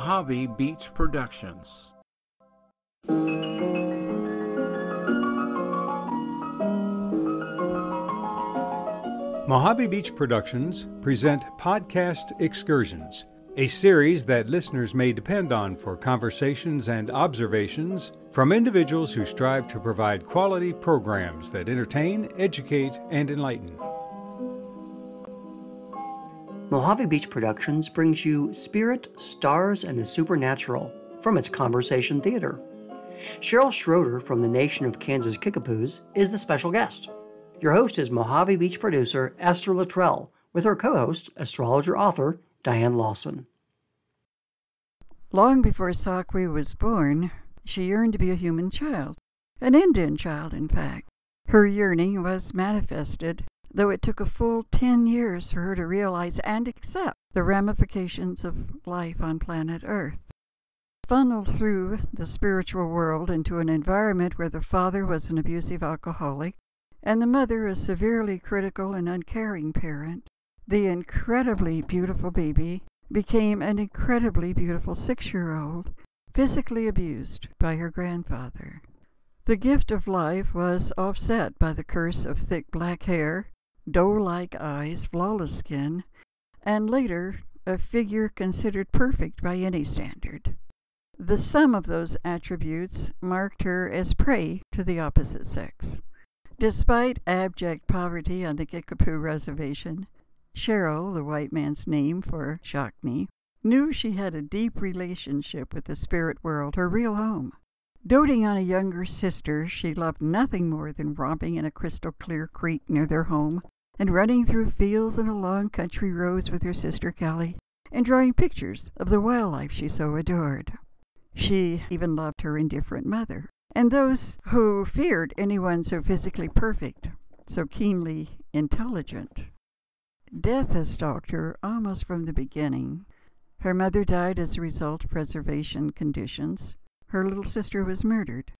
Mojave Beach Productions. Mojave Beach Productions present Podcast Excursions, a series that listeners may depend on for conversations and observations from individuals who strive to provide quality programs that entertain, educate, and enlighten. Mojave Beach Productions brings you Spirit, Stars, and the Supernatural from its Conversation Theater. Cheryl Schroeder from the Nation of Kansas Kickapoos is the special guest. Your host is Mojave Beach producer Esther Luttrell with her co-host, astrologer-author Dianne Lawson. Long before Sakwe was born, she yearned to be a human child, an Indian child, in fact. Her yearning was manifested, though it took a full 10 years for her to realize and accept the ramifications of life on planet Earth. Funneled through the spiritual world into an environment where the father was an abusive alcoholic and the mother a severely critical and uncaring parent, the incredibly beautiful baby became an incredibly beautiful 6-year-old, physically abused by her grandfather. The gift of life was offset by the curse of thick black hair, doe-like eyes, flawless skin, and later a figure considered perfect by any standard. The sum of those attributes marked her as prey to the opposite sex. Despite abject poverty on the Kickapoo Reservation, Cheryl, the white man's name for Shockney, knew she had a deep relationship with the spirit world, her real home. Doting on a younger sister, she loved nothing more than romping in a crystal-clear creek near their home and running through fields and along country roads with her sister Kelly and drawing pictures of the wildlife she so adored. She even loved her indifferent mother and those who feared anyone so physically perfect, so keenly intelligent. Death has stalked her almost from the beginning. Her mother died as a result of preservation conditions. Her little sister was murdered.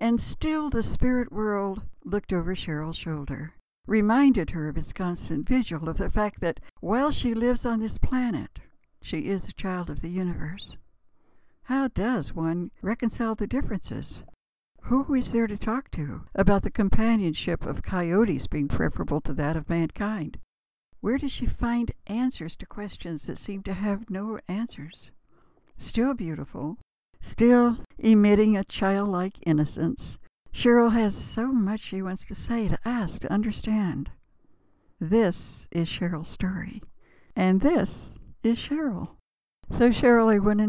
And still the spirit world looked over Cheryl's shoulder, reminded her of its constant vigil, of the fact that while she lives on this planet, she is a child of the universe. How does one reconcile the differences? Who is there to talk to about the companionship of coyotes being preferable to that of mankind? Where does she find answers to questions that seem to have no answers? Still beautiful, still emitting a childlike innocence, Cheryl has so much she wants to say, to ask, to understand. This is Cheryl's story, and this is Cheryl. So Cheryl, I want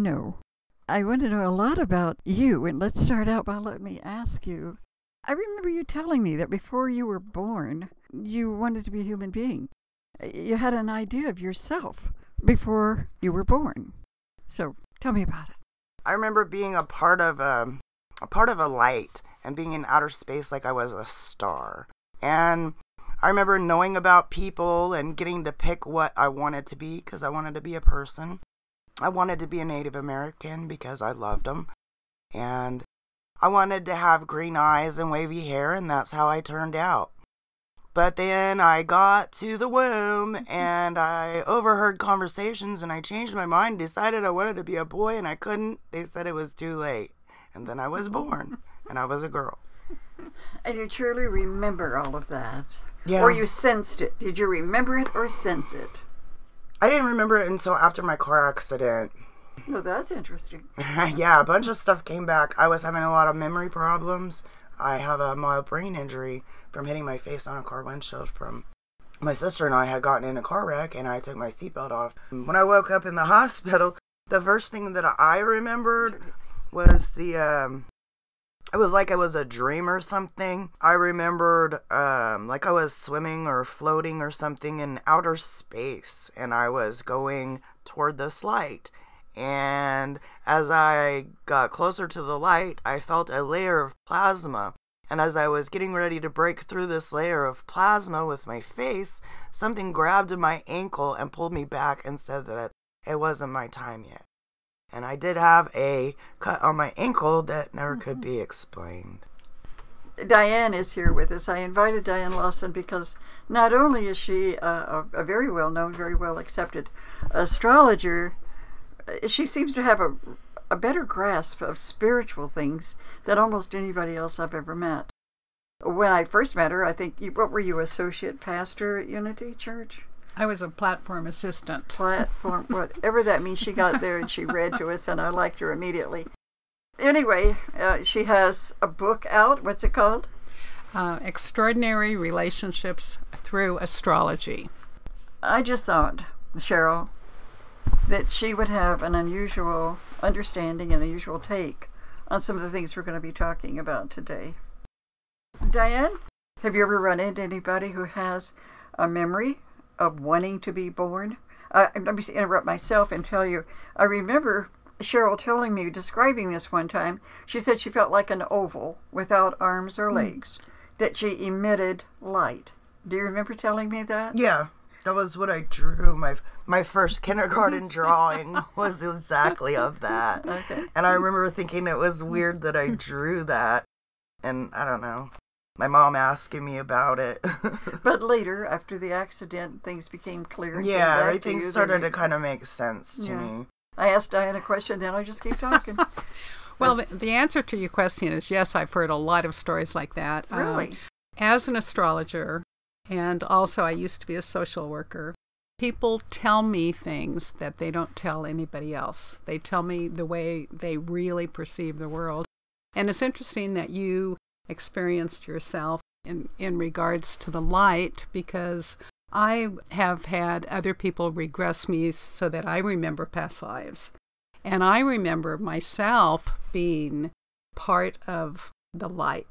to know a lot about you, and let's start out by letting me ask you. I remember you telling me that before you were born, you wanted to be a human being. You had an idea of yourself before you were born. So tell me about it. I remember being a part of a light and being in outer space like I was a star. And I remember knowing about people and getting to pick what I wanted to be, because I wanted to be a person. I wanted to be a Native American because I loved them. And I wanted to have green eyes and wavy hair, and that's how I turned out. But then I got to the womb and I overheard conversations and I changed my mind, decided I wanted to be a boy and I couldn't. They said it was too late. And then I was born and I was a girl. And you truly remember all of that? Yeah. Or you sensed it? Did you remember it or sense it? I didn't remember it until after my car accident. Well, that's interesting. Yeah, a bunch of stuff came back. I was having a lot of memory problems. I have a mild brain injury from hitting my face on a car windshield. From my sister and I had gotten in a car wreck and I took my seatbelt off. When I woke up in the hospital, the first thing that I remembered was it was like I was a dream or something. I remembered like I was swimming or floating or something in outer space and I was going toward this light. And as I got closer to the light, I felt a layer of plasma. And as I was getting ready to break through this layer of plasma with my face, something grabbed my ankle and pulled me back and said that it wasn't my time yet. And I did have a cut on my ankle that never could be explained. Dianne is here with us. I invited Dianne Lawson because not only is she a very well-known, very well-accepted astrologer, she seems to have a better grasp of spiritual things than almost anybody else I've ever met. When I first met her, I think, what were you, associate pastor at Unity Church? I was a platform assistant. Platform, whatever that means. She got there and she read to us, and I liked her immediately. Anyway, she has a book out. What's it called? Extraordinary Relationships Through Astrology. I just thought, Cheryl, that she would have an unusual understanding and unusual take on some of the things we're going to be talking about today. Dianne, have you ever run into anybody who has a memory of wanting to be born? Let me interrupt myself and tell you, I remember Cheryl telling me, describing this one time, she said she felt like an oval without arms or legs, that she emitted light. Do you remember telling me that? Yeah, that was what I drew. My first kindergarten drawing was exactly of that. Okay. And I remember thinking it was weird that I drew that. And I don't know, my mom asking me about it. But later, after the accident, things became clear. Yeah, everything started to kind of make sense to me. I asked Dianne a question, then I just keep talking. Well, the answer to your question is yes, I've heard a lot of stories like that. Really? As an astrologer, and also I used to be a social worker, people tell me things that they don't tell anybody else. They tell me the way they really perceive the world. And it's interesting that you experienced yourself in regards to the light, because I have had other people regress me so that I remember past lives. And I remember myself being part of the light.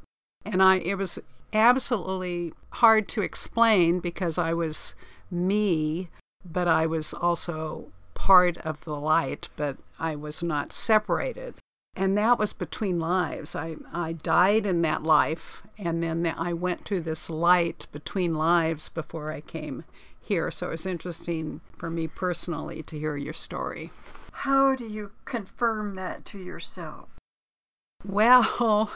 And it was absolutely hard to explain because I was me, but I was also part of the light, but I was not separated. And that was between lives. I died in that life, and then I went to this light between lives before I came here. So it was interesting for me personally to hear your story. How do you confirm that to yourself? Well,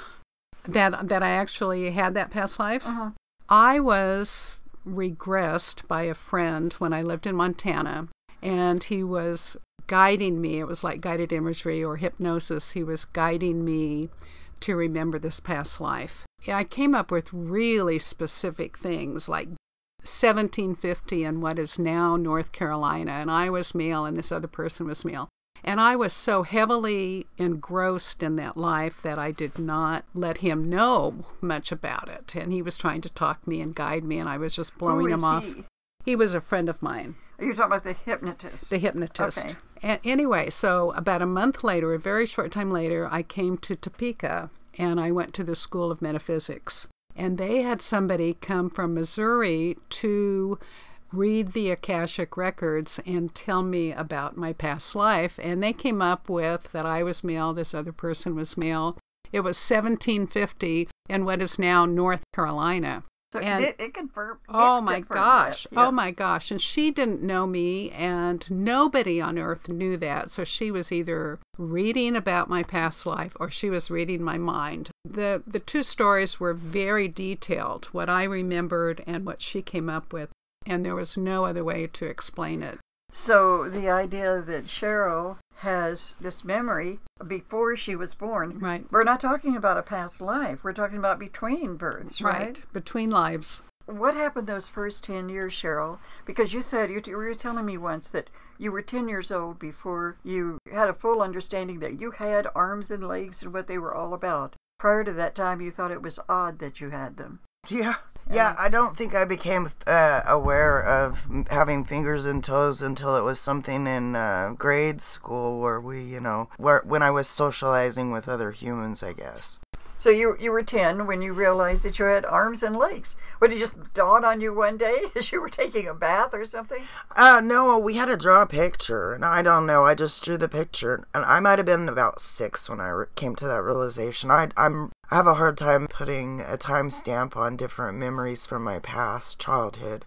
that I actually had that past life? Uh-huh. I was regressed by a friend when I lived in Montana, and he was guiding me. It was like guided imagery or hypnosis. He was guiding me to remember this past life. I came up with really specific things like 1750 and what is now North Carolina, and I was male and this other person was male. And I was so heavily engrossed in that life that I did not let him know much about it. And he was trying to talk me and guide me, and I was just blowing him off. He was a friend of mine. You're talking about the hypnotist. The hypnotist. Okay. And anyway, so about a month later, a very short time later, I came to Topeka, and I went to the School of Metaphysics. And they had somebody come from Missouri to read the Akashic Records and tell me about my past life. And they came up with that I was male, this other person was male. It was 1750 in what is now North Carolina. So and it confirmed. Oh my gosh. Yeah. Oh my gosh. And she didn't know me, and nobody on earth knew that. So she was either reading about my past life or she was reading my mind. The two stories were very detailed, what I remembered and what she came up with. And there was no other way to explain it. So the idea that Cheryl has this memory before she was born. Right. We're not talking about a past life. We're talking about between births, right? Between lives. What happened those first 10 years, Cheryl? Because you said, you were telling me once that you were 10 years old before you had a full understanding that you had arms and legs and what they were all about. Prior to that time, you thought it was odd that you had them. Yeah. Yeah, I don't think I became aware of having fingers and toes until it was something in grade school where when I was socializing with other humans, I guess. So you were 10 when you realized that you had arms and legs. Would it just dawn on you one day as you were taking a bath or something? No, we had to draw a picture, and I don't know. I just drew the picture, and I might have been about 6 when I came to that realization. I have a hard time putting a timestamp on different memories from my past childhood.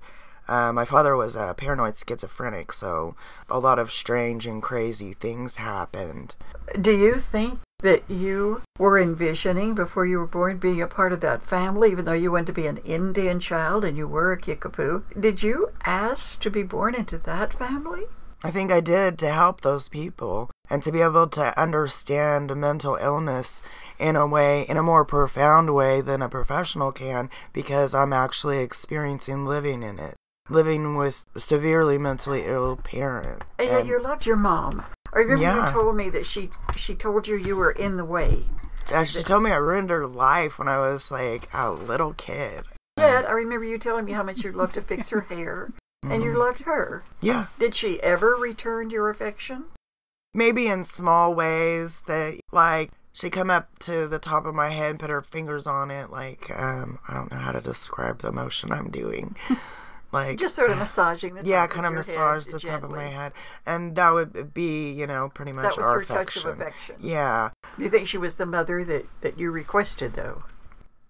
My father was a paranoid schizophrenic, so a lot of strange and crazy things happened. Do you think that you were envisioning before you were born being a part of that family, even though you wanted to be an Indian child and you were a Kickapoo? Did you ask to be born into that family? I think I did to help those people and to be able to understand mental illness in a way, in a more profound way than a professional can, because I'm actually experiencing living in it, living with severely mentally ill parent. And yet you loved your mom. I remember you told me that she told you you were in the way. She told me I ruined her life when I was like a little kid. Yet I remember you telling me how much you loved to fix her hair. And you loved her. Yeah. Did she ever return your affection? Maybe in small ways that, like, she'd come up to the top of my head and put her fingers on it. Like, I don't know how to describe the motion I'm doing. Like, just sort of massaging the top of kind of massage the top of my head. And that would be, you know, pretty much our affection. That was her touch of affection. Yeah. Do you think she was the mother that you requested, though?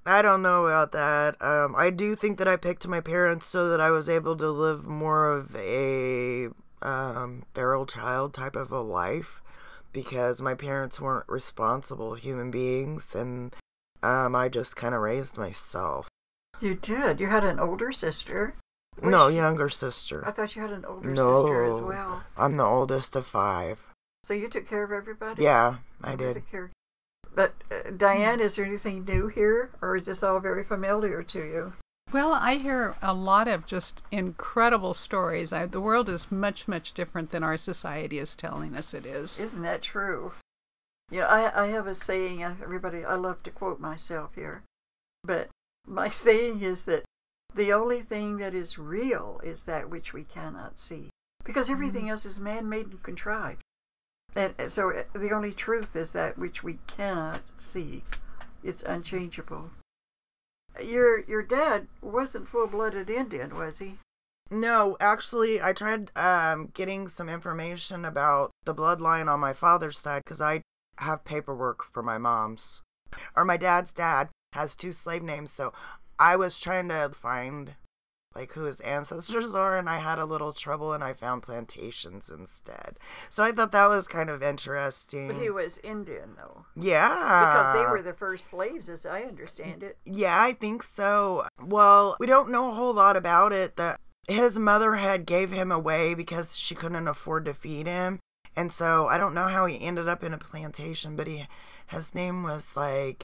I don't know about that. I do think that I picked my parents so that I was able to live more of a feral child type of a life, because my parents weren't responsible human beings, and I just kind of raised myself. You did. You had an older sister. No, younger sister. I thought you had an older sister as well. I'm the oldest of five. So you took care of everybody? Yeah, I did. But Dianne, is there anything new here, or is this all very familiar to you? Well, I hear a lot of just incredible stories. The world is much, much different than our society is telling us it is. Isn't that true? You know, I have a saying, everybody, I love to quote myself here, but my saying is that the only thing that is real is that which we cannot see, because everything else is man-made and contrived. And so the only truth is that which we cannot see. It's unchangeable. Your dad wasn't full-blooded Indian, was he? No, actually, I tried getting some information about the bloodline on my father's side, because I have paperwork for my mom's. Or my dad's dad has two slave names, so I was trying to find like who his ancestors are, and I had a little trouble, and I found plantations instead. So I thought that was kind of interesting. But he was Indian, though. Yeah. Because they were the first slaves, as I understand it. Yeah, I think so. Well, we don't know a whole lot about it. That his mother had gave him away because she couldn't afford to feed him. And so I don't know how he ended up in a plantation, but his name was like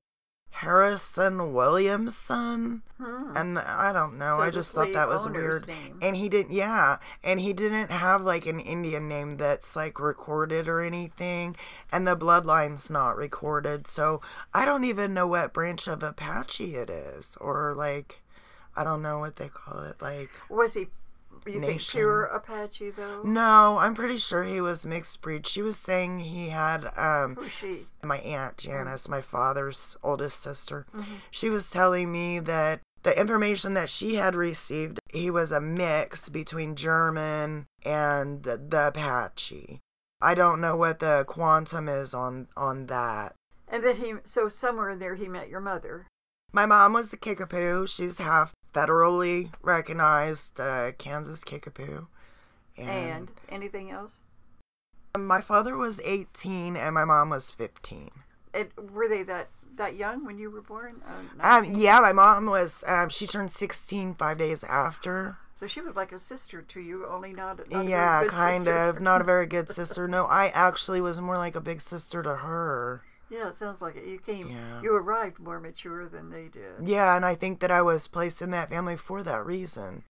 Harrison Williamson, and I don't know, so I just thought that was weird name. And he didn't have like an Indian name that's like recorded or anything, and the bloodline's not recorded, so I don't even know what branch of Apache it is, or like I don't know what they call it. Like, was he think pure Apache though? No, I'm pretty sure he was mixed breed. She was saying he had my aunt Janice, my father's oldest sister. She was telling me that the information that she had received, he was a mix between German and the Apache. I don't know what the quantum is on that. And that so somewhere in there he met your mother. My mom was a Kickapoo. She's half federally recognized Kansas Kickapoo. And anything else? My father was 18 and my mom was 15. And were they that young when you were born? Yeah, my mom was, she turned 16 5 days after. So she was like a sister to you, only not a very good sister. Yeah, kind of. Not a very good sister. No, I actually was more like a big sister to her. Yeah, it sounds like it. You arrived more mature than they did. Yeah, and I think that I was placed in that family for that reason.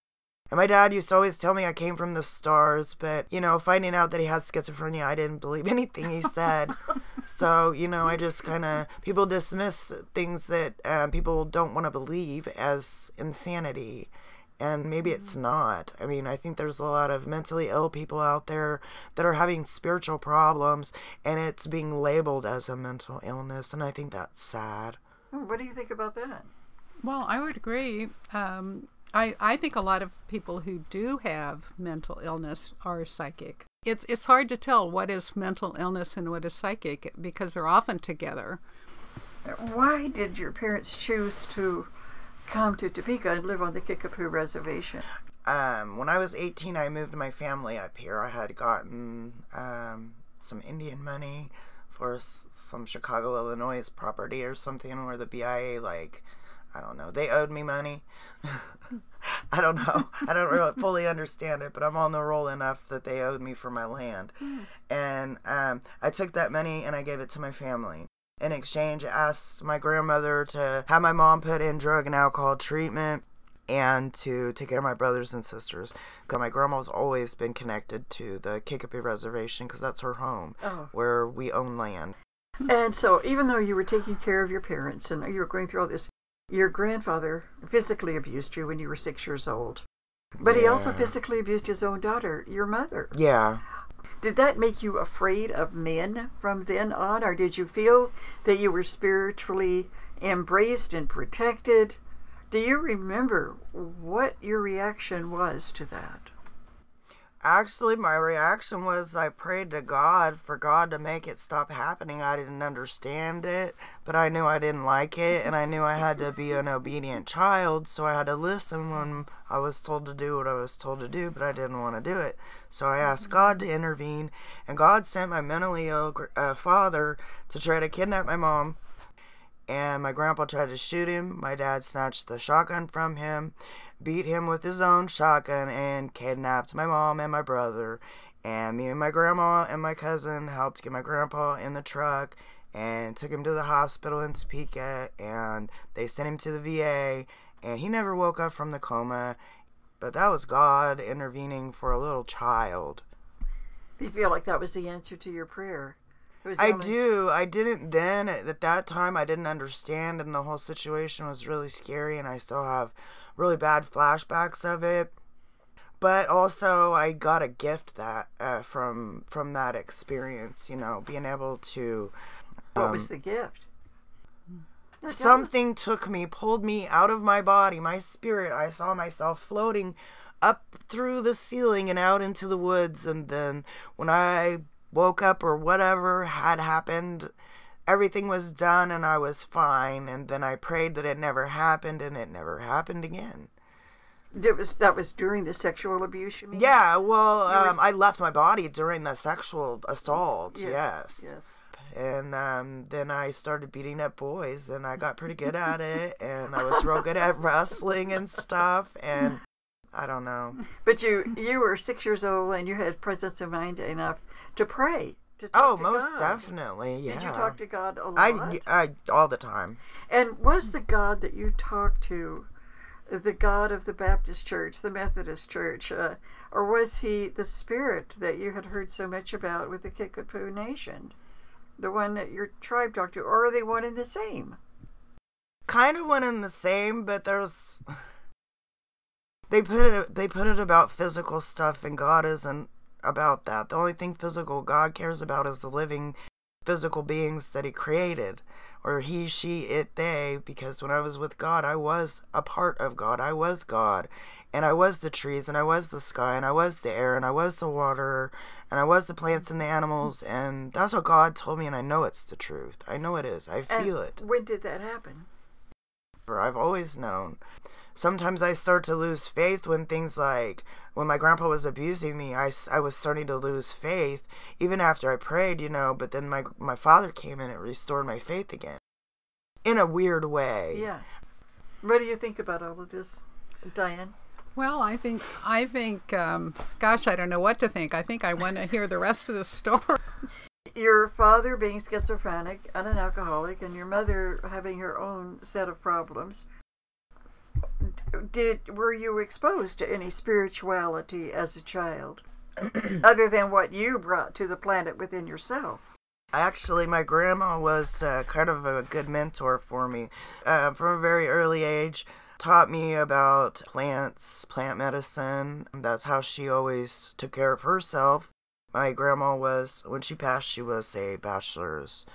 And my dad used to always tell me I came from the stars, but, you know, finding out that he had schizophrenia, I didn't believe anything he said. So, you know, I just kind of, people dismiss things that people don't want to believe as insanity. And maybe it's not. I mean, I think there's a lot of mentally ill people out there that are having spiritual problems, and it's being labeled as a mental illness, and I think that's sad. What do you think about that? Well, I would agree. I think a lot of people who do have mental illness are psychic. It's hard to tell what is mental illness and what is psychic, because they're often together. Why did your parents choose to come to Topeka and live on the Kickapoo Reservation? When I was 18, I moved my family up here. I had gotten some Indian money for some Chicago, Illinois property or something, where the BIA, like, I don't know, they owed me money. I don't know. I don't really fully understand it, but I'm on the roll enough that they owed me for my land. And I took that money and I gave it to my family. In exchange, I asked my grandmother to have my mom put in drug and alcohol treatment and to take care of my brothers and sisters. Because my grandma's always been connected to the Kickapoo Reservation because that's her home, where we own land. And so even though you were taking care of your parents and you were going through all this, your grandfather physically abused you when you were 6 years old. But he also physically abused his own daughter, your mother. Yeah. Did that make you afraid of men from then on? Or did you feel that you were spiritually embraced and protected? Do you remember what your reaction was to that? Actually, my reaction was I prayed to God for God to make it stop happening. I didn't understand it, but I knew I didn't like it, and I knew I had to be an obedient child, so I had to listen when I was told to do what I was told to do, but I didn't want to do it. So I asked God to intervene, and God sent my mentally ill father to try to kidnap my mom, and my grandpa tried to shoot him. My dad snatched the shotgun from him, beat him with his own shotgun, and kidnapped my mom and my brother. And me and my grandma and my cousin helped get my grandpa in the truck and took him to the hospital in Topeka, and they sent him to the VA, and he never woke up from the coma. But that was God intervening for a little child. You feel like that was the answer to your prayer? I do. I didn't then. At that time, I didn't understand, and the whole situation was really scary, and I still have really bad flashbacks of it. But also I got a gift that from that experience, you know, being able to what was the gift? Something took me, pulled me out of my body, my spirit. I saw myself floating up through the ceiling and out into the woods, and then when I woke up or whatever had happened, everything was done and I was fine. And then I prayed that it never happened, and it never happened again. That was during the sexual abuse, you mean? Yeah, well, I left my body during the sexual assault, yes. And then I started beating up boys, and I got pretty good at it, and I was real good at wrestling and stuff, and I don't know. But you were 6 years old, and you had presence of mind enough to pray. Oh, most definitely, yeah. Did you talk to God a lot? I all the time. And was the God that you talked to the God of the Baptist Church, the Methodist Church, or was he the spirit that you had heard so much about with the Kickapoo Nation, the one that your tribe talked to, or are they one and the same? Kind of one and the same, but there's they put it about physical stuff, and God isn't about that. The only thing physical God cares about is the living physical beings that he created, or he, she, it, they, because when I was with God, I was a part of God. I was God, and I was the trees, and I was the sky, and I was the air, and I was the water, and I was the plants and the animals, and that's what God told me, and I know it's the truth. I know it is. I feel it. When did that happen? I've always known. Sometimes I start to lose faith when things like, when my grandpa was abusing me, I was starting to lose faith, even after I prayed, you know, but then my father came in and restored my faith again. In a weird way. Yeah. What do you think about all of this, Diane? Well, I think, gosh, I don't know what to think. I think I want to hear the rest of the story. Your father being schizophrenic and an alcoholic, and your mother having her own set of problems. Were you exposed to any spirituality as a child, other than what you brought to the planet within yourself? Actually, my grandma was kind of a good mentor for me. From a very early age, taught me about plants, plant medicine. That's how she always took care of herself. My grandma was, when she passed, she was a bachelor's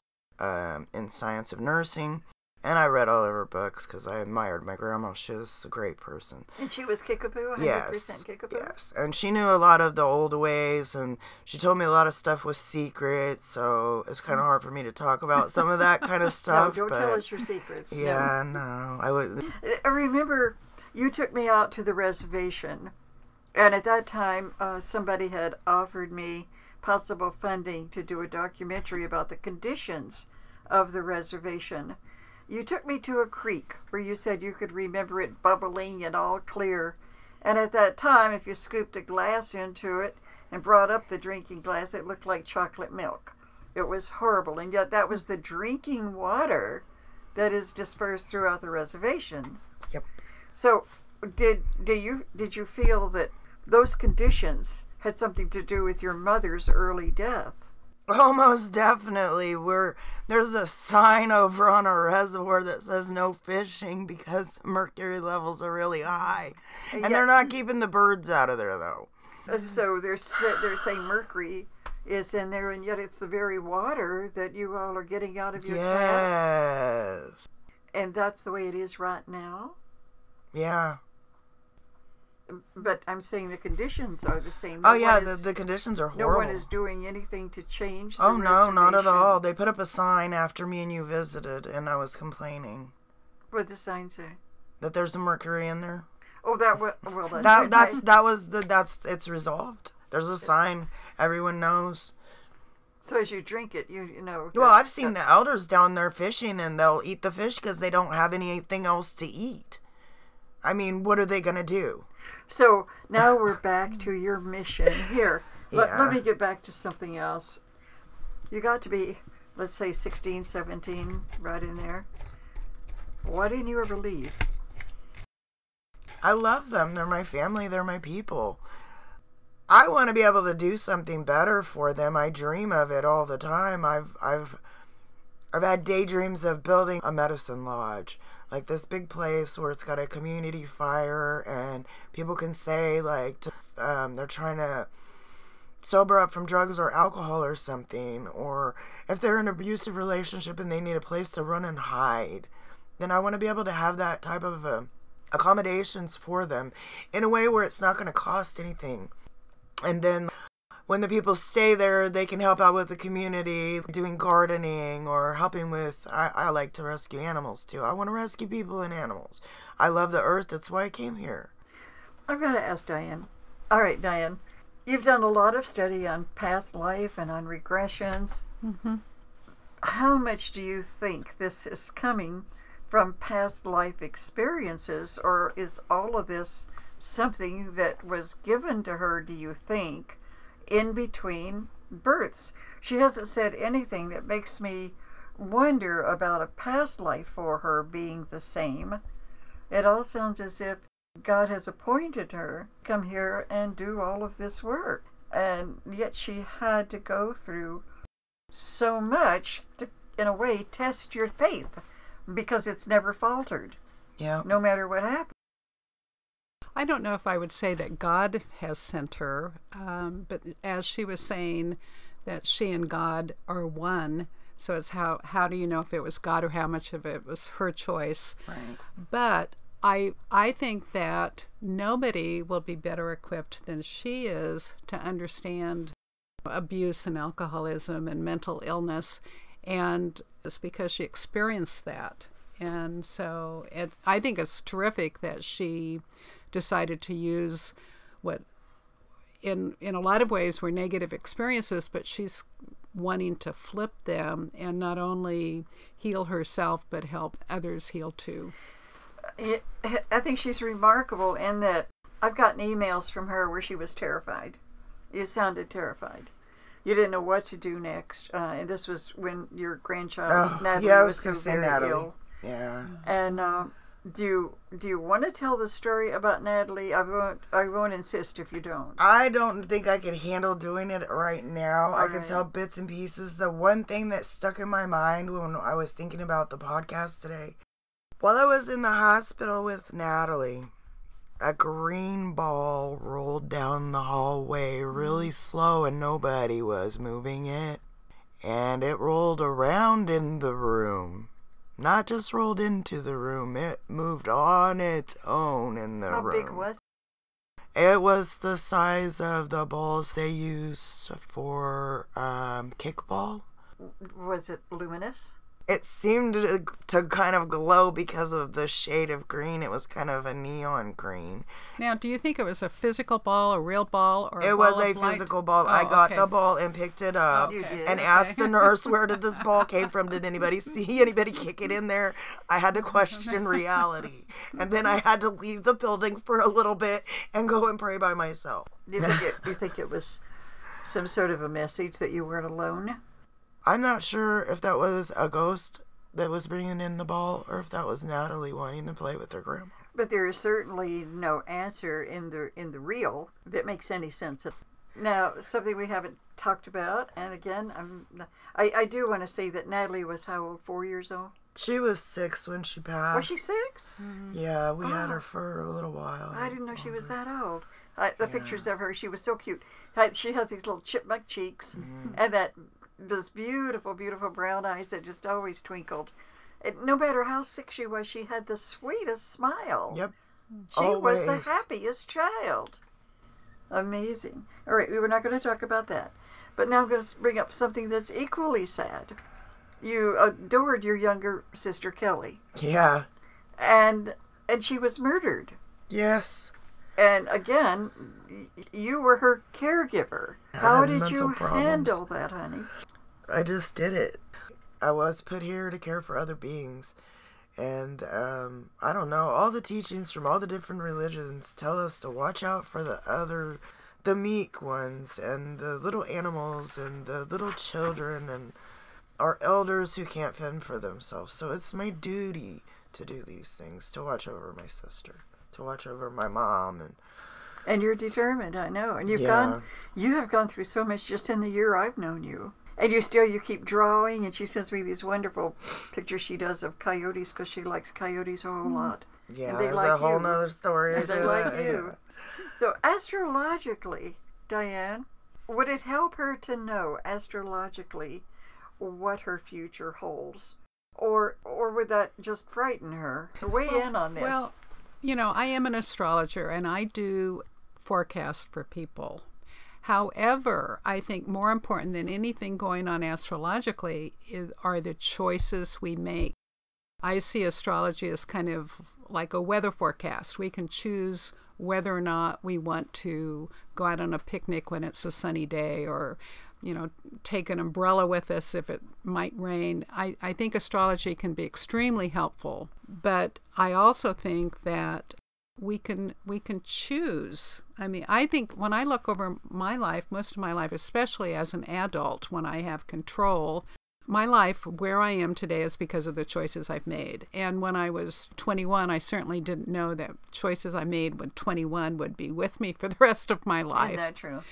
in science of nursing. And I read all of her books because I admired my grandma. She was a great person. And she was Kickapoo, 100% yes, Kickapoo? Yes, and she knew a lot of the old ways, and she told me a lot of stuff was secret, so it's kind of hard for me to talk about some of that kind of stuff. No, tell us your secrets. Yeah, no. I would. I remember you took me out to the reservation. And at that time, somebody had offered me possible funding to do a documentary about the conditions of the reservation. You took me to a creek where you said you could remember it bubbling and all clear. And at that time, if you scooped a glass into it and brought up the drinking glass, it looked like chocolate milk. It was horrible. And yet that was the drinking water that is dispersed throughout the reservation. Yep. So did you feel that those conditions had something to do with your mother's early death? Oh, most definitely. There's a sign over on a reservoir that says no fishing because mercury levels are really high. And yes, they're not keeping the birds out of there, though. So they're saying mercury is in there, and yet it's the very water that you all are getting out of your tap. Yes. And that's the way it is right now? Yeah. But I'm saying the conditions are the same. No, oh, yeah, the conditions are horrible. No one is doing anything to change the reservation. Oh, no, not at all. They put up a sign after me and you visited, and I was complaining. What did the sign say? That there's mercury in there. Oh, that was... Well, it's resolved. There's a sign. Everyone knows. So as you drink it, you know... Well, I've seen the elders down there fishing, and they'll eat the fish because they don't have anything else to eat. I mean, what are they going to do? So now we're back to your mission here. Yeah. Let me get back to something else. You got to be, let's say, 16, 17, right in there. Why didn't you ever leave? I love them. They're my family. They're my people. I want to be able to do something better for them. I dream of it all the time. I've had daydreams of building a medicine lodge. Like this big place where it's got a community fire and people can say like they're trying to sober up from drugs or alcohol or something, or if they're in an abusive relationship and they need a place to run and hide, then I want to be able to have that type of accommodations for them in a way where it's not going to cost anything. And then when the people stay there, they can help out with the community, doing gardening or helping with... I like to rescue animals, too. I want to rescue people and animals. I love the earth. That's why I came here. I've got to ask Dianne. All right, Dianne. You've done a lot of study on past life and on regressions. Mm-hmm. How much do you think this is coming from past life experiences, or is all of this something that was given to her, do you think, in between births? She hasn't said anything that makes me wonder about a past life for her being the same. It all sounds as if God has appointed her to come here and do all of this work. And yet she had to go through so much to, in a way, test your faith, because it's never faltered. Yeah. No matter what happens. I don't know if I would say that God has sent her, but as she was saying that she and God are one, so it's how do you know if it was God or how much of it was her choice? Right. But I think that nobody will be better equipped than she is to understand abuse and alcoholism and mental illness, and it's because she experienced that. And so I think it's terrific that she decided to use what in a lot of ways were negative experiences, but she's wanting to flip them and not only heal herself, but help others heal too. I think she's remarkable in that I've gotten emails from her where she was terrified. You sounded terrified. You didn't know what to do next. And this was when your grandchild, Natalie, was so very ill. Yeah. And do you want to tell the story about Natalie? I won't insist if you don't. I don't think I can handle doing it right now. All right. I can tell bits and pieces. The one thing that stuck in my mind when I was thinking about the podcast today, while I was in the hospital with Natalie, a green ball rolled down the hallway really slow, and nobody was moving it. And it rolled around in the room. Not just rolled into the room, it moved on its own in the room. How big was it? It was the size of the balls they use for kickball. Was it luminous? it seemed to kind of glow because of the shade of green. It was kind of a neon green. Now, do you think it was a physical ball, a real ball, or it was a physical ball? Oh, I got the ball and picked it up and asked the nurse, where did this ball came from? Did anybody see anybody kick it in there? I had to question reality. And then I had to leave the building for a little bit and go and pray by myself. Do you think it was some sort of a message that you weren't alone? I'm not sure if that was a ghost that was bringing in the ball or if that was Natalie wanting to play with her grandma. But there is certainly no answer in the real that makes any sense. Now, something we haven't talked about, and again, I do want to say that Natalie was how old? 4 years old? She was 6 when she passed. Was she 6? Mm-hmm. Yeah, we had her for a little while. I didn't know she was that old. The pictures of her, she was so cute. She has these little chipmunk cheeks and those beautiful, beautiful brown eyes that just always twinkled. And no matter how sick she was, she had the sweetest smile. Yep. She always was the happiest child. Amazing. All right, we were not going to talk about that. But now I'm going to bring up something that's equally sad. You adored your younger sister, Kelly. Yeah. And she was murdered. Yes. And again, you were her caregiver. How did you handle that, honey? I just did it. I was put here to care for other beings. And I don't know, all the teachings from all the different religions tell us to watch out for the meek ones and the little animals and the little children and our elders who can't fend for themselves. So it's my duty to do these things, to watch over my sister, to watch over my mom. And you're determined, I know. And you have gone through so much just in the year I've known you. And you keep drawing, and she sends me these wonderful pictures she does of coyotes because she likes coyotes a whole lot. Yeah, there's like a whole nother story. And they like you. So astrologically, Diane, would it help her to know astrologically what her future holds? Or would that just frighten her? Weigh in on this. Well, I am an astrologer, and I do forecast for people. However, I think more important than anything going on astrologically are the choices we make. I see astrology as kind of like a weather forecast. We can choose whether or not we want to go out on a picnic when it's a sunny day or, take an umbrella with us if it might rain. I think astrology can be extremely helpful, but I also think that we can choose. I mean, I think when I look over my life, most of my life, especially as an adult, when I have control, my life where I am today is because of the choices I've made. And when I was 21, I certainly didn't know that choices I made when 21 would be with me for the rest of my life. Isn't that true?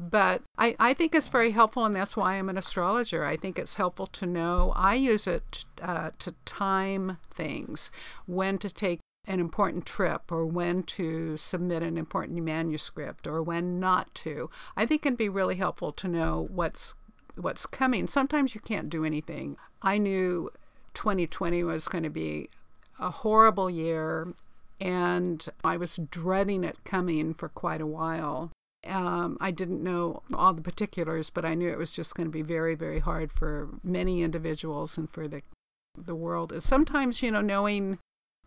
But I think it's very helpful, and that's why I'm an astrologer. I think it's helpful to know. I use it to time things, when to take an important trip or when to submit an important manuscript or when not to. I think it'd be really helpful to know what's coming. Sometimes you can't do anything. I knew 2020 was going to be a horrible year, and I was dreading it coming for quite a while. I didn't know all the particulars, but I knew it was just going to be very, very hard for many individuals and for the world. Sometimes, knowing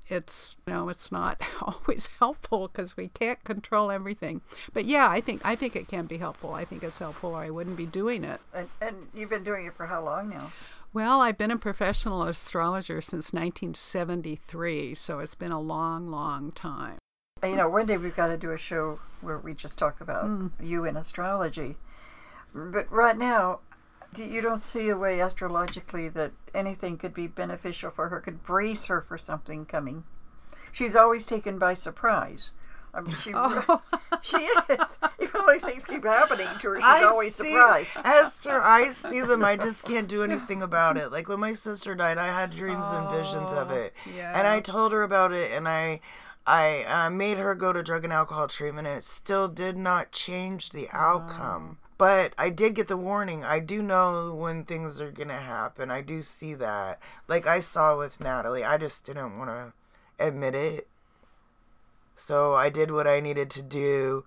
it's not always helpful because we can't control everything. But yeah, I think it can be helpful. I think it's helpful, or I wouldn't be doing it. And you've been doing it for how long now? Well, I've been a professional astrologer since 1973, so it's been a long, long time. One day we've got to do a show where we just talk about you and astrology. But right now, you don't see a way astrologically that anything could be beneficial for her, could brace her for something coming. She's always taken by surprise. I mean, she is. Even when things keep happening to her, she's always surprised. Esther, I see them. I just can't do anything about it. Like when my sister died, I had dreams and visions of it. Yeah. And I told her about it, and I made her go to drug and alcohol treatment, and it still did not change the outcome. But I did get the warning. I do know when things are going to happen. I do see that. Like I saw with Natalie, I just didn't want to admit it. So I did what I needed to do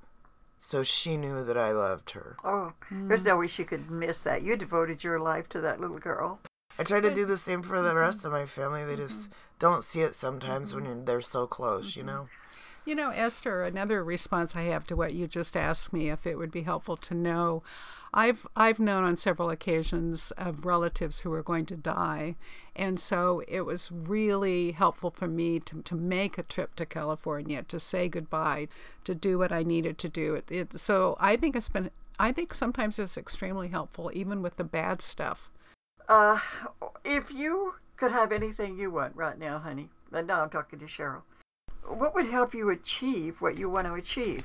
so she knew that I loved her. Oh, there's no way she could miss that. You devoted your life to that little girl. I try to do the same for the rest of my family. They just don't see it sometimes when they're so close, you know. You know, Esther, another response I have to what you just asked me, if it would be helpful to know, I've known on several occasions of relatives who are going to die, and so it was really helpful for me to make a trip to California, to say goodbye, to do what I needed to do. So I think it's been, I think sometimes it's extremely helpful, even with the bad stuff. If you could have anything you want right now, honey, and now I'm talking to Cheryl, what would help you achieve what you want to achieve?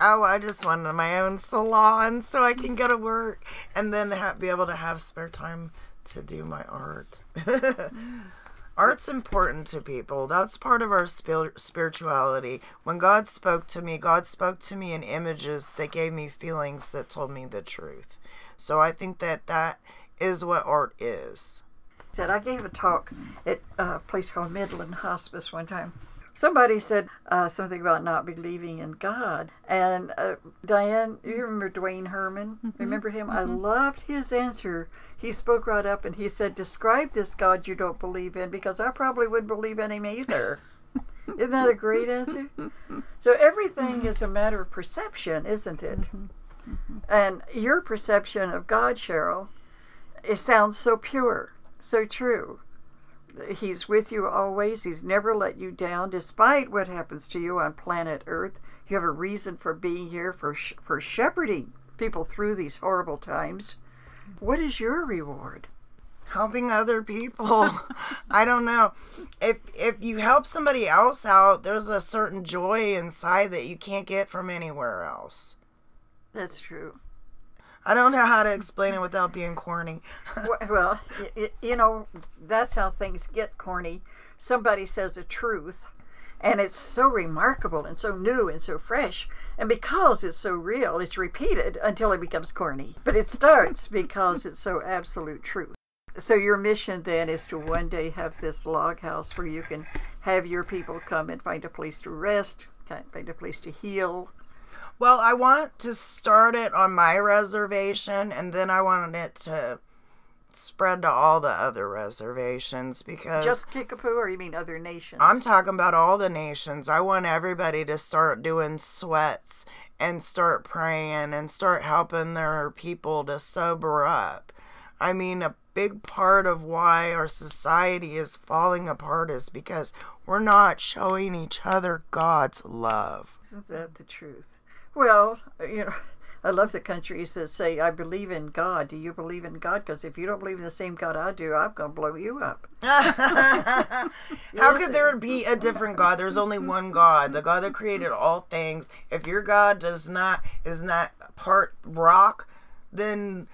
Oh, I just want my own salon so I can go to work and then be able to have spare time to do my art. Art's important to people. That's part of our spirituality. When God spoke to me in images that gave me feelings that told me the truth. So I think that that is what art is. I gave a talk at a place called Midland Hospice one time. Somebody said something about not believing in God. And Diane, you remember Dwayne Herman? Mm-hmm. Remember him? Mm-hmm. I loved his answer. He spoke right up and he said, describe this God you don't believe in, because I probably wouldn't believe in him either. Isn't that a great answer? So everything is a matter of perception, isn't it? Mm-hmm. Mm-hmm. And your perception of God, Cheryl, it sounds so pure, so true. He's with you always. He's never let you down. Despite what happens to you on planet Earth, you have a reason for being here, for shepherding people through these horrible times. What is your reward? Helping other people. I don't know. If you help somebody else out, there's a certain joy inside that you can't get from anywhere else. That's true. I don't know how to explain it without being corny. Well, you know, that's how things get corny. Somebody says a truth, and it's so remarkable and so new and so fresh. And because it's so real, it's repeated until it becomes corny. But it starts because it's so absolute truth. So your mission then is to one day have this log house where you can have your people come and find a place to rest, find a place to heal. Well, I want to start it on my reservation, and then I wanted it to spread to all the other reservations, because... Just Kickapoo, or you mean other nations? I'm talking about all the nations. I want everybody to start doing sweats and start praying and start helping their people to sober up. I mean, a big part of why our society is falling apart is because we're not showing each other God's love. Isn't that the truth? Well, you know, I love the countries that say, I believe in God. Do you believe in God? Because if you don't believe in the same God I do, I'm going to blow you up. How could there be a different God? There's only one God, the God that created all things. If your God is not part rock, then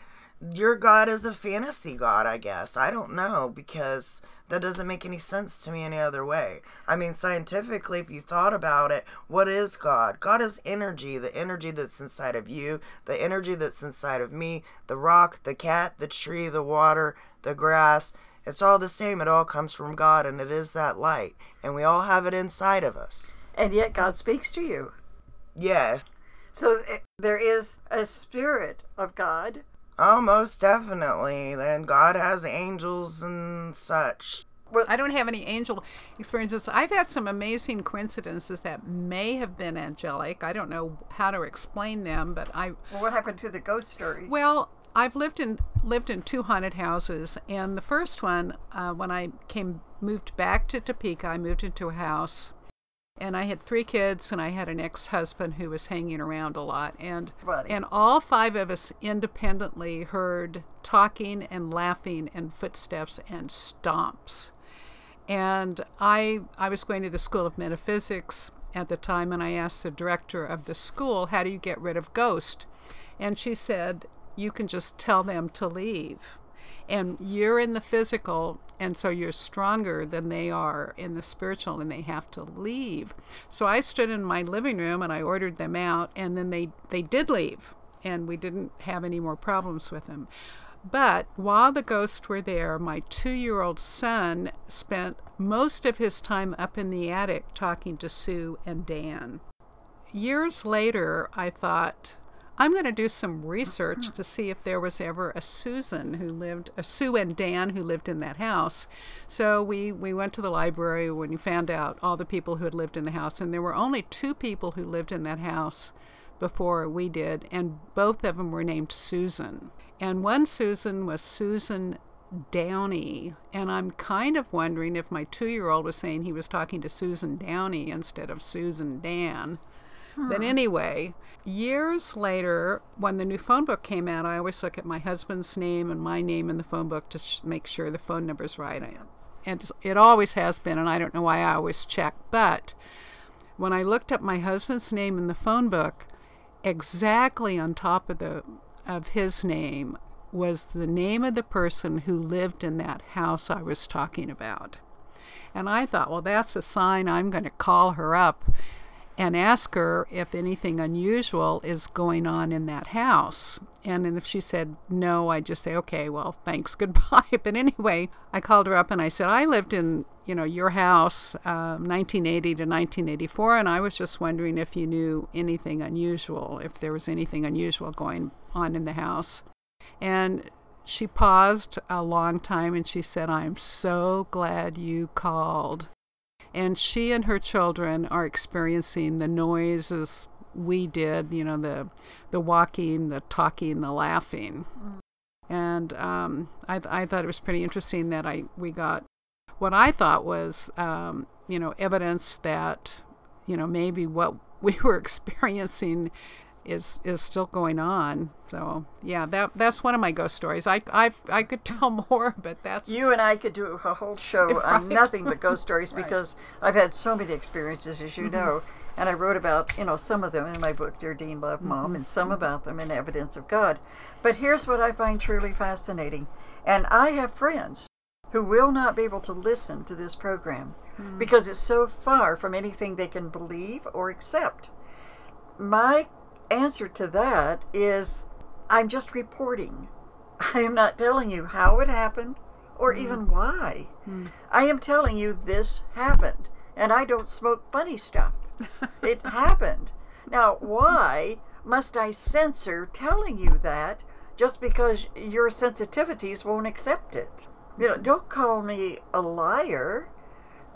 your God is a fantasy God, I guess. I don't know, because... that doesn't make any sense to me any other way. I mean, scientifically, if you thought about it, what is God? God is energy, the energy that's inside of you, the energy that's inside of me, the rock, the cat, the tree, the water, the grass. It's all the same. It all comes from God, and it is that light. And we all have it inside of us. And yet God speaks to you. Yes. So there is a spirit of God. Oh, most definitely. Then God has angels and such. Well, I don't have any angel experiences. I've had some amazing coincidences that may have been angelic. I don't know how to explain them, but I... Well, what happened to the ghost story? Well, I've lived in two haunted houses, and the first one, when I moved back to Topeka, I moved into a house. And I had three kids, and I had an ex-husband who was hanging around a lot. And all five of us independently heard talking and laughing and footsteps and stomps. And I was going to the School of Metaphysics at the time, and I asked the director of the school, how do you get rid of ghosts? And she said, you can just tell them to leave. And you're in the physical, and so you're stronger than they are in the spiritual, and they have to leave. So I stood in my living room, and I ordered them out, and then they did leave, and we didn't have any more problems with them. But while the ghosts were there, my 2-year-old son spent most of his time up in the attic talking to Sue and Dan. Years later, I thought, I'm going to do some research to see if there was ever a Susan who lived, a Sue and Dan who lived in that house. So we went to the library when you found out all the people who had lived in the house, and there were only two people who lived in that house before we did, and both of them were named Susan. And one Susan was Susan Downey, and I'm kind of wondering if my two-year-old was saying he was talking to Susan Downey instead of Susan Dan. But anyway, years later, when the new phone book came out, I always look at my husband's name and my name in the phone book to make sure the phone number's right. And it always has been, and I don't know why I always check, but when I looked up my husband's name in the phone book, exactly on top of his name was the name of the person who lived in that house I was talking about. And I thought, well, that's a sign. I'm going to call her up and ask her if anything unusual is going on in that house. And if she said no, I just say, okay, well, thanks, goodbye. But anyway, I called her up and I said, I lived in, you know, your house 1980 to 1984, and I was just wondering if you knew anything unusual, if there was anything unusual going on in the house. And she paused a long time and she said, I'm so glad you called. And she and her children are experiencing the noises we did, you know, the walking, the talking, the laughing. And I thought it was pretty interesting that we got what I thought was, you know, evidence that, you know, maybe what we were experiencing is still going on. So yeah, that's one of my ghost stories. I could tell more, but that's... You and I could do a whole show on nothing but ghost stories because I've had so many experiences, as you know, and I wrote about, you know, some of them in my book, Dear Dean, Love Mom, and some about them in Evidence of God. But here's what I find truly fascinating, and I have friends who will not be able to listen to this program because it's so far from anything they can believe or accept. My answer to that is I'm just reporting. I am not telling you how it happened or even why. I am telling you this happened, and I don't smoke funny stuff. It happened. Now, why must I censor telling you that just because your sensitivities won't accept it? You know, don't call me a liar.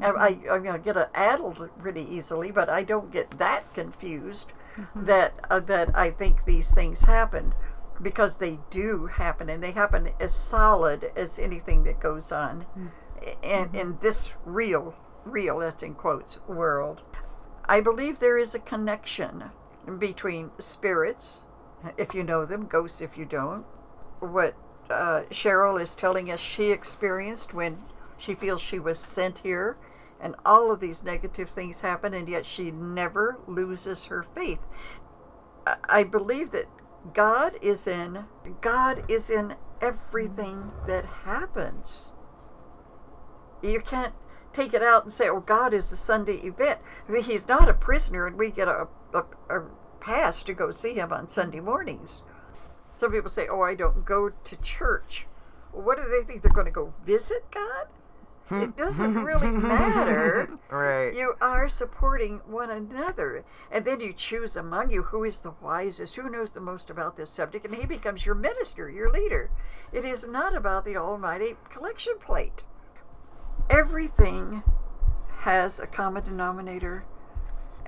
I get addled pretty easily, but I don't get that confused. That I think these things happen, because they do happen, and they happen as solid as anything that goes on in this real, that's in quotes, world. I believe there is a connection between spirits, if you know them, ghosts if you don't. What Cheryl is telling us she experienced when she feels she was sent here, and all of these negative things happen, and yet she never loses her faith. I believe that God is in everything that happens. You can't take it out and say, oh, God is a Sunday event. I mean, he's not a prisoner, and we get a pass to go see him on Sunday mornings. Some people say, oh, I don't go to church. What do they think? They're going to go visit God? It doesn't really matter. Right. You are supporting one another. And then you choose among you who is the wisest, who knows the most about this subject, and he becomes your minister, your leader. It is not about the almighty collection plate. Everything has a common denominator,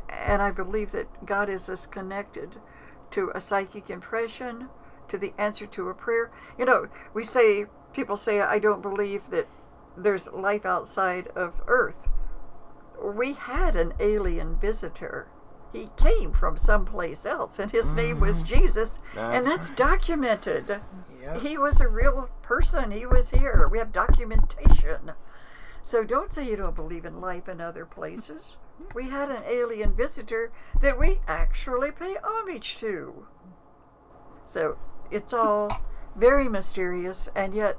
and I believe that God is as connected to a psychic impression, to the answer to a prayer. You know, people say, I don't believe that there's life outside of Earth. We had an alien visitor. He came from someplace else, and his name was Jesus, and that's documented. Yep. He was a real person. He was here. We have documentation. So don't say you don't believe in life in other places. We had an alien visitor that we actually pay homage to. So it's all very mysterious, and yet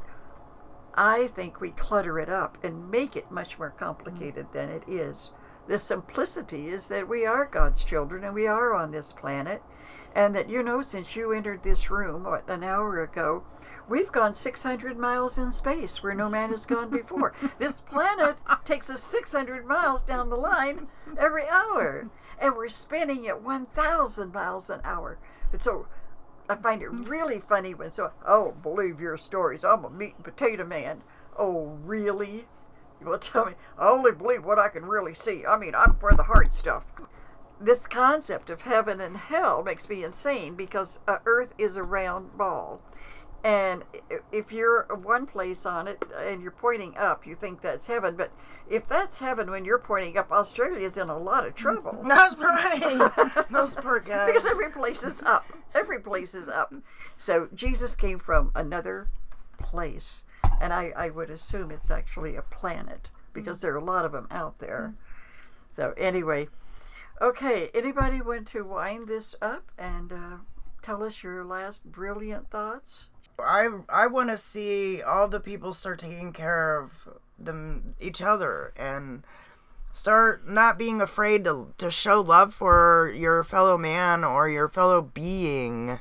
I think we clutter it up and make it much more complicated than it is. The simplicity is that we are God's children, and we are on this planet, and that, you know, since you entered this room an hour ago, we've gone 600 miles in space where no man has gone before. This planet takes us 600 miles down the line every hour, and we're spinning at 1,000 miles an hour. And so I find it really funny when so, oh, believe your stories. I'm a meat and potato man. Oh, really? You will tell me. I only believe what I can really see. I mean, I'm for the hard stuff. This concept of heaven and hell makes me insane because Earth is a round ball. And if you're one place on it and you're pointing up, you think that's heaven. But if that's heaven when you're pointing up, Australia's in a lot of trouble. That's right. Those poor guys. Because every place is up. Every place is up. So Jesus came from another place. And I would assume it's actually a planet because there are a lot of them out there. So anyway, okay, anybody want to wind this up and tell us your last brilliant thoughts? I want to see all the people start taking care of them, each other, and start not being afraid to show love for your fellow man or your fellow being.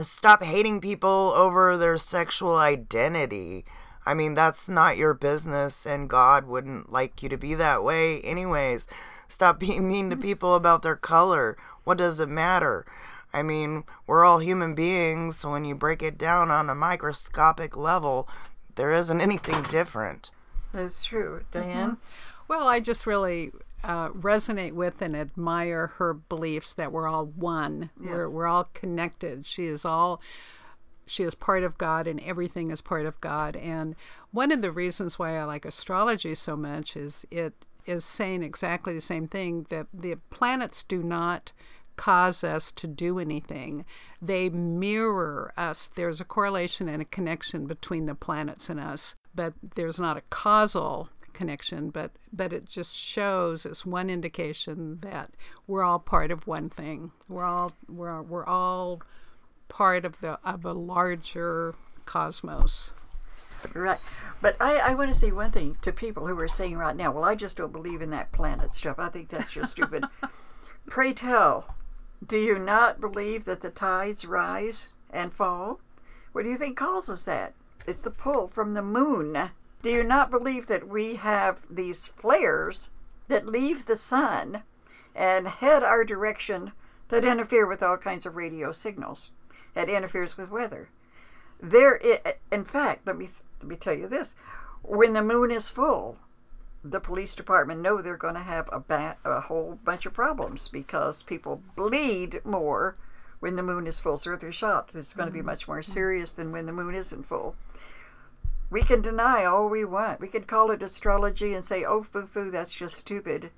Stop hating people over their sexual identity. I mean, that's not your business, and God wouldn't like you to be that way anyways. Stop being mean to people about their color. What does it matter? I mean, we're all human beings, so when you break it down on a microscopic level, there isn't anything different. That's true. Dianne? Well, I just really resonate with and admire her beliefs that we're all one. Yes. We're all connected. She is part of God, and everything is part of God. And one of the reasons why I like astrology so much is it is saying exactly the same thing, that the planets do not cause us to do anything. They mirror us. There's a correlation and a connection between the planets and us, but there's not a causal connection, but it just shows, it's one indication that we're all part of one thing. We're all part of a larger cosmos. Right. But I want to say one thing to people who are saying right now, well, I just don't believe in that planet stuff. I think that's just stupid. Pray tell, do you not believe that the tides rise and fall? What do you think causes that? It's the pull from the moon. Do you not believe that we have these flares that leave the sun and head our direction that interfere with all kinds of radio signals? That interferes with weather. In fact, let me tell you this. When the moon is full, the police department know they're going to have a whole bunch of problems because people bleed more when the moon is full. So if they're shot, it's going to be much more serious than when the moon isn't full. We can deny all we want. We can call it astrology and say, oh, foo-foo, that's just stupid.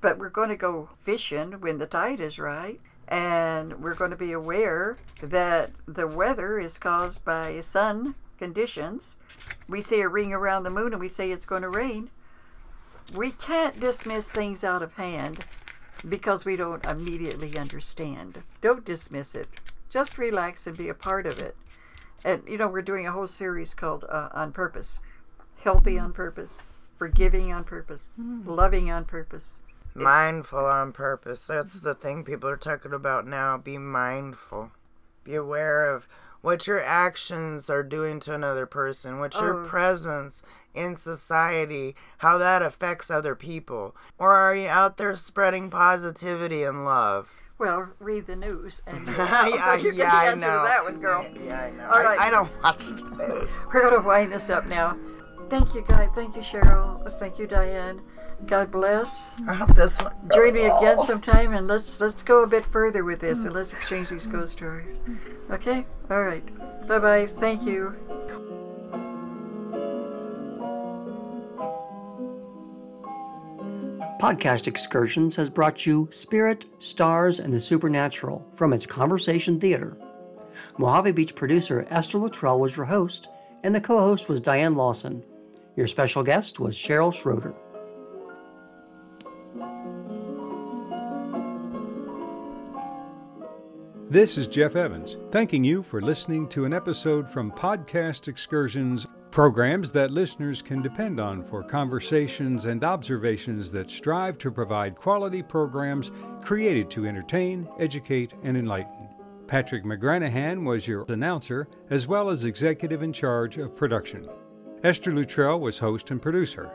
But we're going to go fishing when the tide is right. And we're going to be aware that the weather is caused by sun conditions. We see a ring around the moon and we say it's going to rain. We can't dismiss things out of hand because we don't immediately understand. Don't dismiss it. Just relax and be a part of it. And, you know, we're doing a whole series called On Purpose. Healthy on Purpose. Forgiving on Purpose. Loving on Purpose. Mindful on Purpose. That's the thing people are talking about now. Be mindful. Be aware of what your actions are doing to another person, what your presence in society, how that affects other people. Or are you out there spreading positivity and love? Well, read the news. And I know. That one, girl. Yeah, I know. All right. I don't watch the news. We're going to wind this up now. Thank you, guys. Thank you, Cheryl. Thank you, Dianne. God bless. I hope this one join me again sometime, and let's go a bit further with this, and let's exchange these ghost stories. Okay? All right. Bye-bye. Thank you. Podcast Excursions has brought you Spirit, Stars, and the Supernatural from its Conversation Theater. Mojave Beach producer Esther Luttrell was your host, and the co-host was Dianne Lawson. Your special guest was Cheryl Schroeder. This is Jeff Evans, thanking you for listening to an episode from Podcast Excursions, programs that listeners can depend on for conversations and observations that strive to provide quality programs created to entertain, educate, and enlighten. Patrick McGranahan was your announcer, as well as executive in charge of production. Esther Luttrell was host and producer.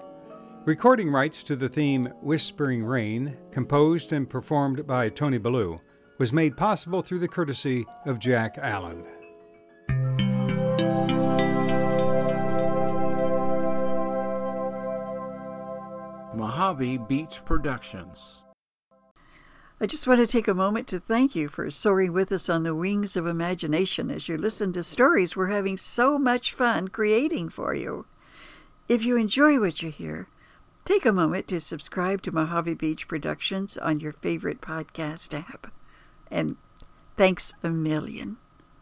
Recording rights to the theme Whispering Rain, composed and performed by Toni Beaulieu. was made possible through the courtesy of Jack Allen. Mojave Beach Productions. I just want to take a moment to thank you for soaring with us on the wings of imagination as you listen to stories we're having so much fun creating for you. If you enjoy what you hear, take a moment to subscribe to Mojave Beach Productions on your favorite podcast app. And thanks a million.